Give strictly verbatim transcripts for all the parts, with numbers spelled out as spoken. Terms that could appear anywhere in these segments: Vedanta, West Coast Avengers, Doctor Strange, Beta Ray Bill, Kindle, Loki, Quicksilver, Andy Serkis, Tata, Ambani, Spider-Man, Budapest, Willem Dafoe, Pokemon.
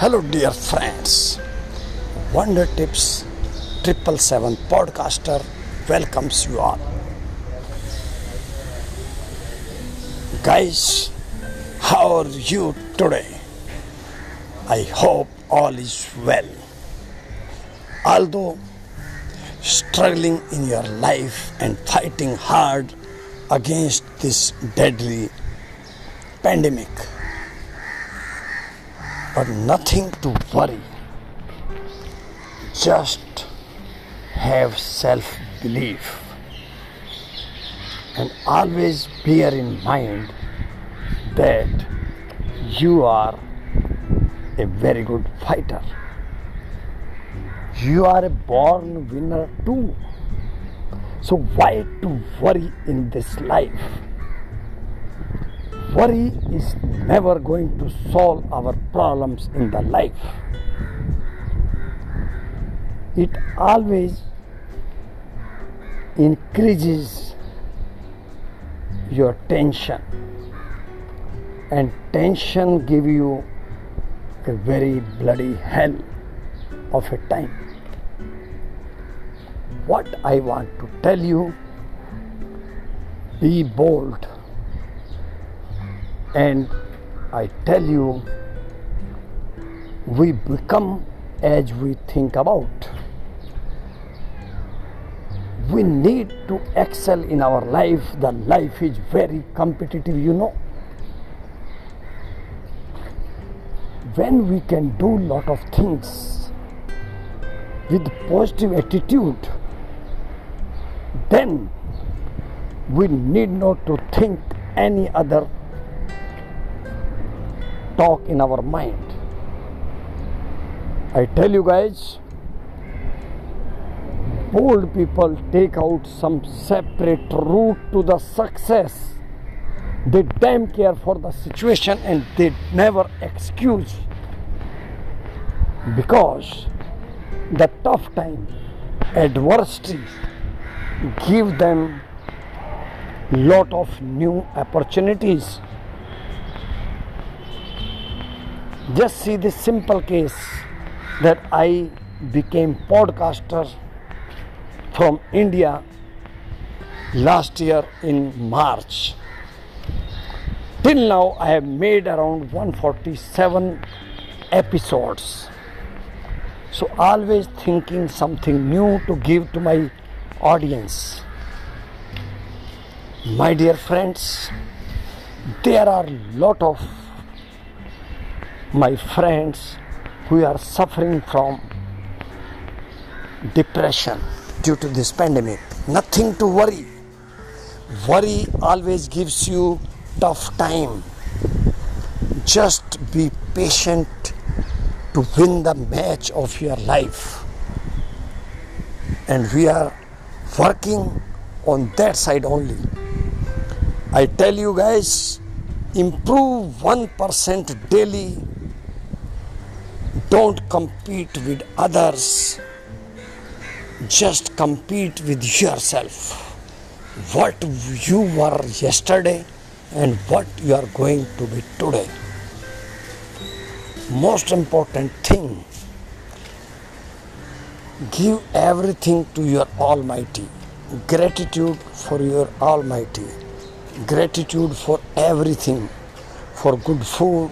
Hello dear friends, Wonder Tips seven seven seven Podcaster welcomes you all. Guys, how are you today? I hope all is well. Although struggling in your life and fighting hard against this deadly pandemic, but nothing to worry. Just have self-belief and always bear in mind that you are a very good fighter. You are a born winner too. So why to worry in this life? Worry is never going to solve our problems in the life. It always increases your tension, and tension gives you a very bloody hell of a time. What I want to tell you, be bold. And I tell you, we become as we think about. We need to excel in our life. The life is very competitive, you know. When we can do lot of things with positive attitude, then we need not to think any other talk in our mind. I tell you guys, bold people take out some separate route to the success. They damn care for the situation and they never excuse, because the tough time, adversity, give them lot of new opportunities. Just see this simple case that I became podcaster from India last year in March. Till now I have made around one hundred forty-seven episodes. So always thinking something new to give to my audience. My dear friends, there are lot of my friends who are suffering from depression due to this pandemic. Nothing to worry. Worry always gives you tough time. Just be patient to win the match of your life, and we are working on that side only. I tell you guys, improve one percent daily. Don't compete with others, just compete with yourself. What you were yesterday and what you are going to be today. Most important thing, give everything to your Almighty. Gratitude for your Almighty. Gratitude for everything, for good food,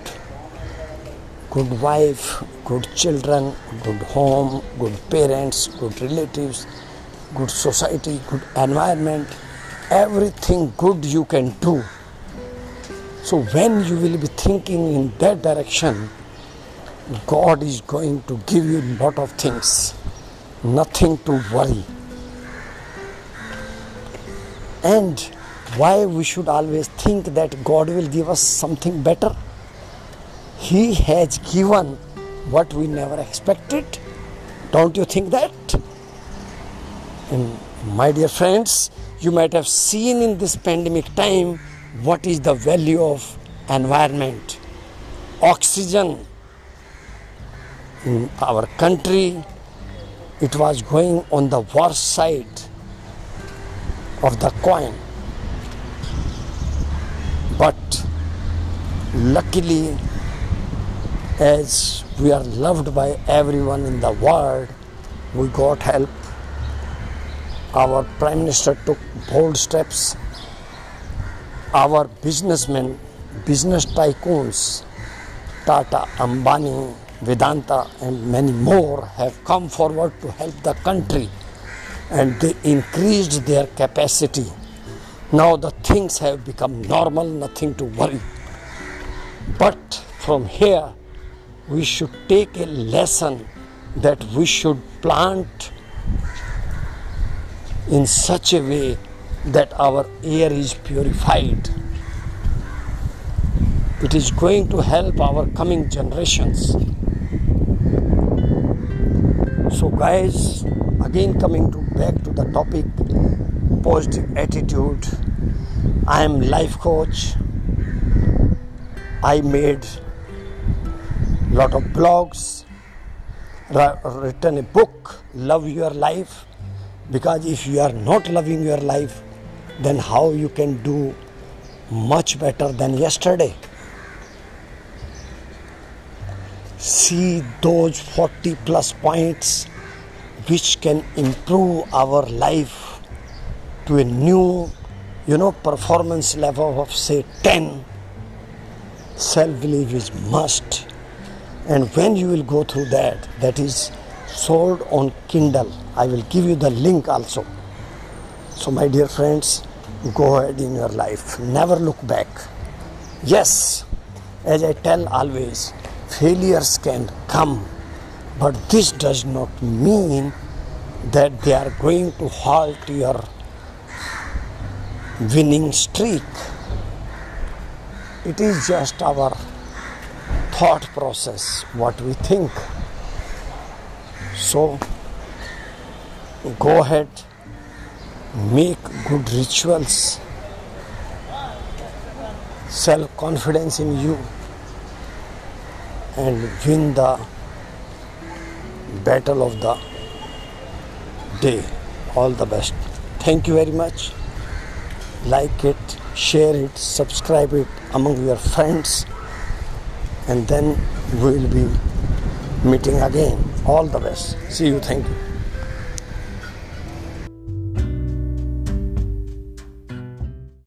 good wife, good children, good home, good parents, good relatives, good society, good environment, everything good you can do. So when you will be thinking in that direction, God is going to give you a lot of things. Nothing to worry. And why we should always think that God will give us something better? He has given what we never expected. Don't you think that? And my dear friends, you might have seen in this pandemic time what is the value of environment, oxygen. In our country, it was going on the worst side of the coin. But luckily, as we are loved by everyone in the world, we got help. Our Prime Minister took bold steps. Our businessmen, business tycoons, Tata, Ambani, Vedanta and many more have come forward to help the country, and they increased their capacity. Now the things have become normal, nothing to worry. But from here we should take a lesson that we should plant in such a way that our air is purified. It is going to help our coming generations. So guys, again coming to back to the topic, positive attitude. I am life coach. I made lot of blogs, written a book, Love Your Life, because if you are not loving your life, then how you can do much better than yesterday. See those forty plus points which can improve our life to a new, you know, performance level of say ten. Self-belief is must. And when you will go through that, that is sold on Kindle. I will give you the link also. So my dear friends, go ahead in your life. Never look back. Yes, as I tell always, failures can come, but this does not mean that they are going to halt your winning streak. It is just our thought process, what we think. So go ahead, make good rituals, self-confidence in you, and win the battle of the day. All the best. Thank you very much. Like it, share it, subscribe it among your friends, and then we will be meeting again. All the best. See you. Thank you.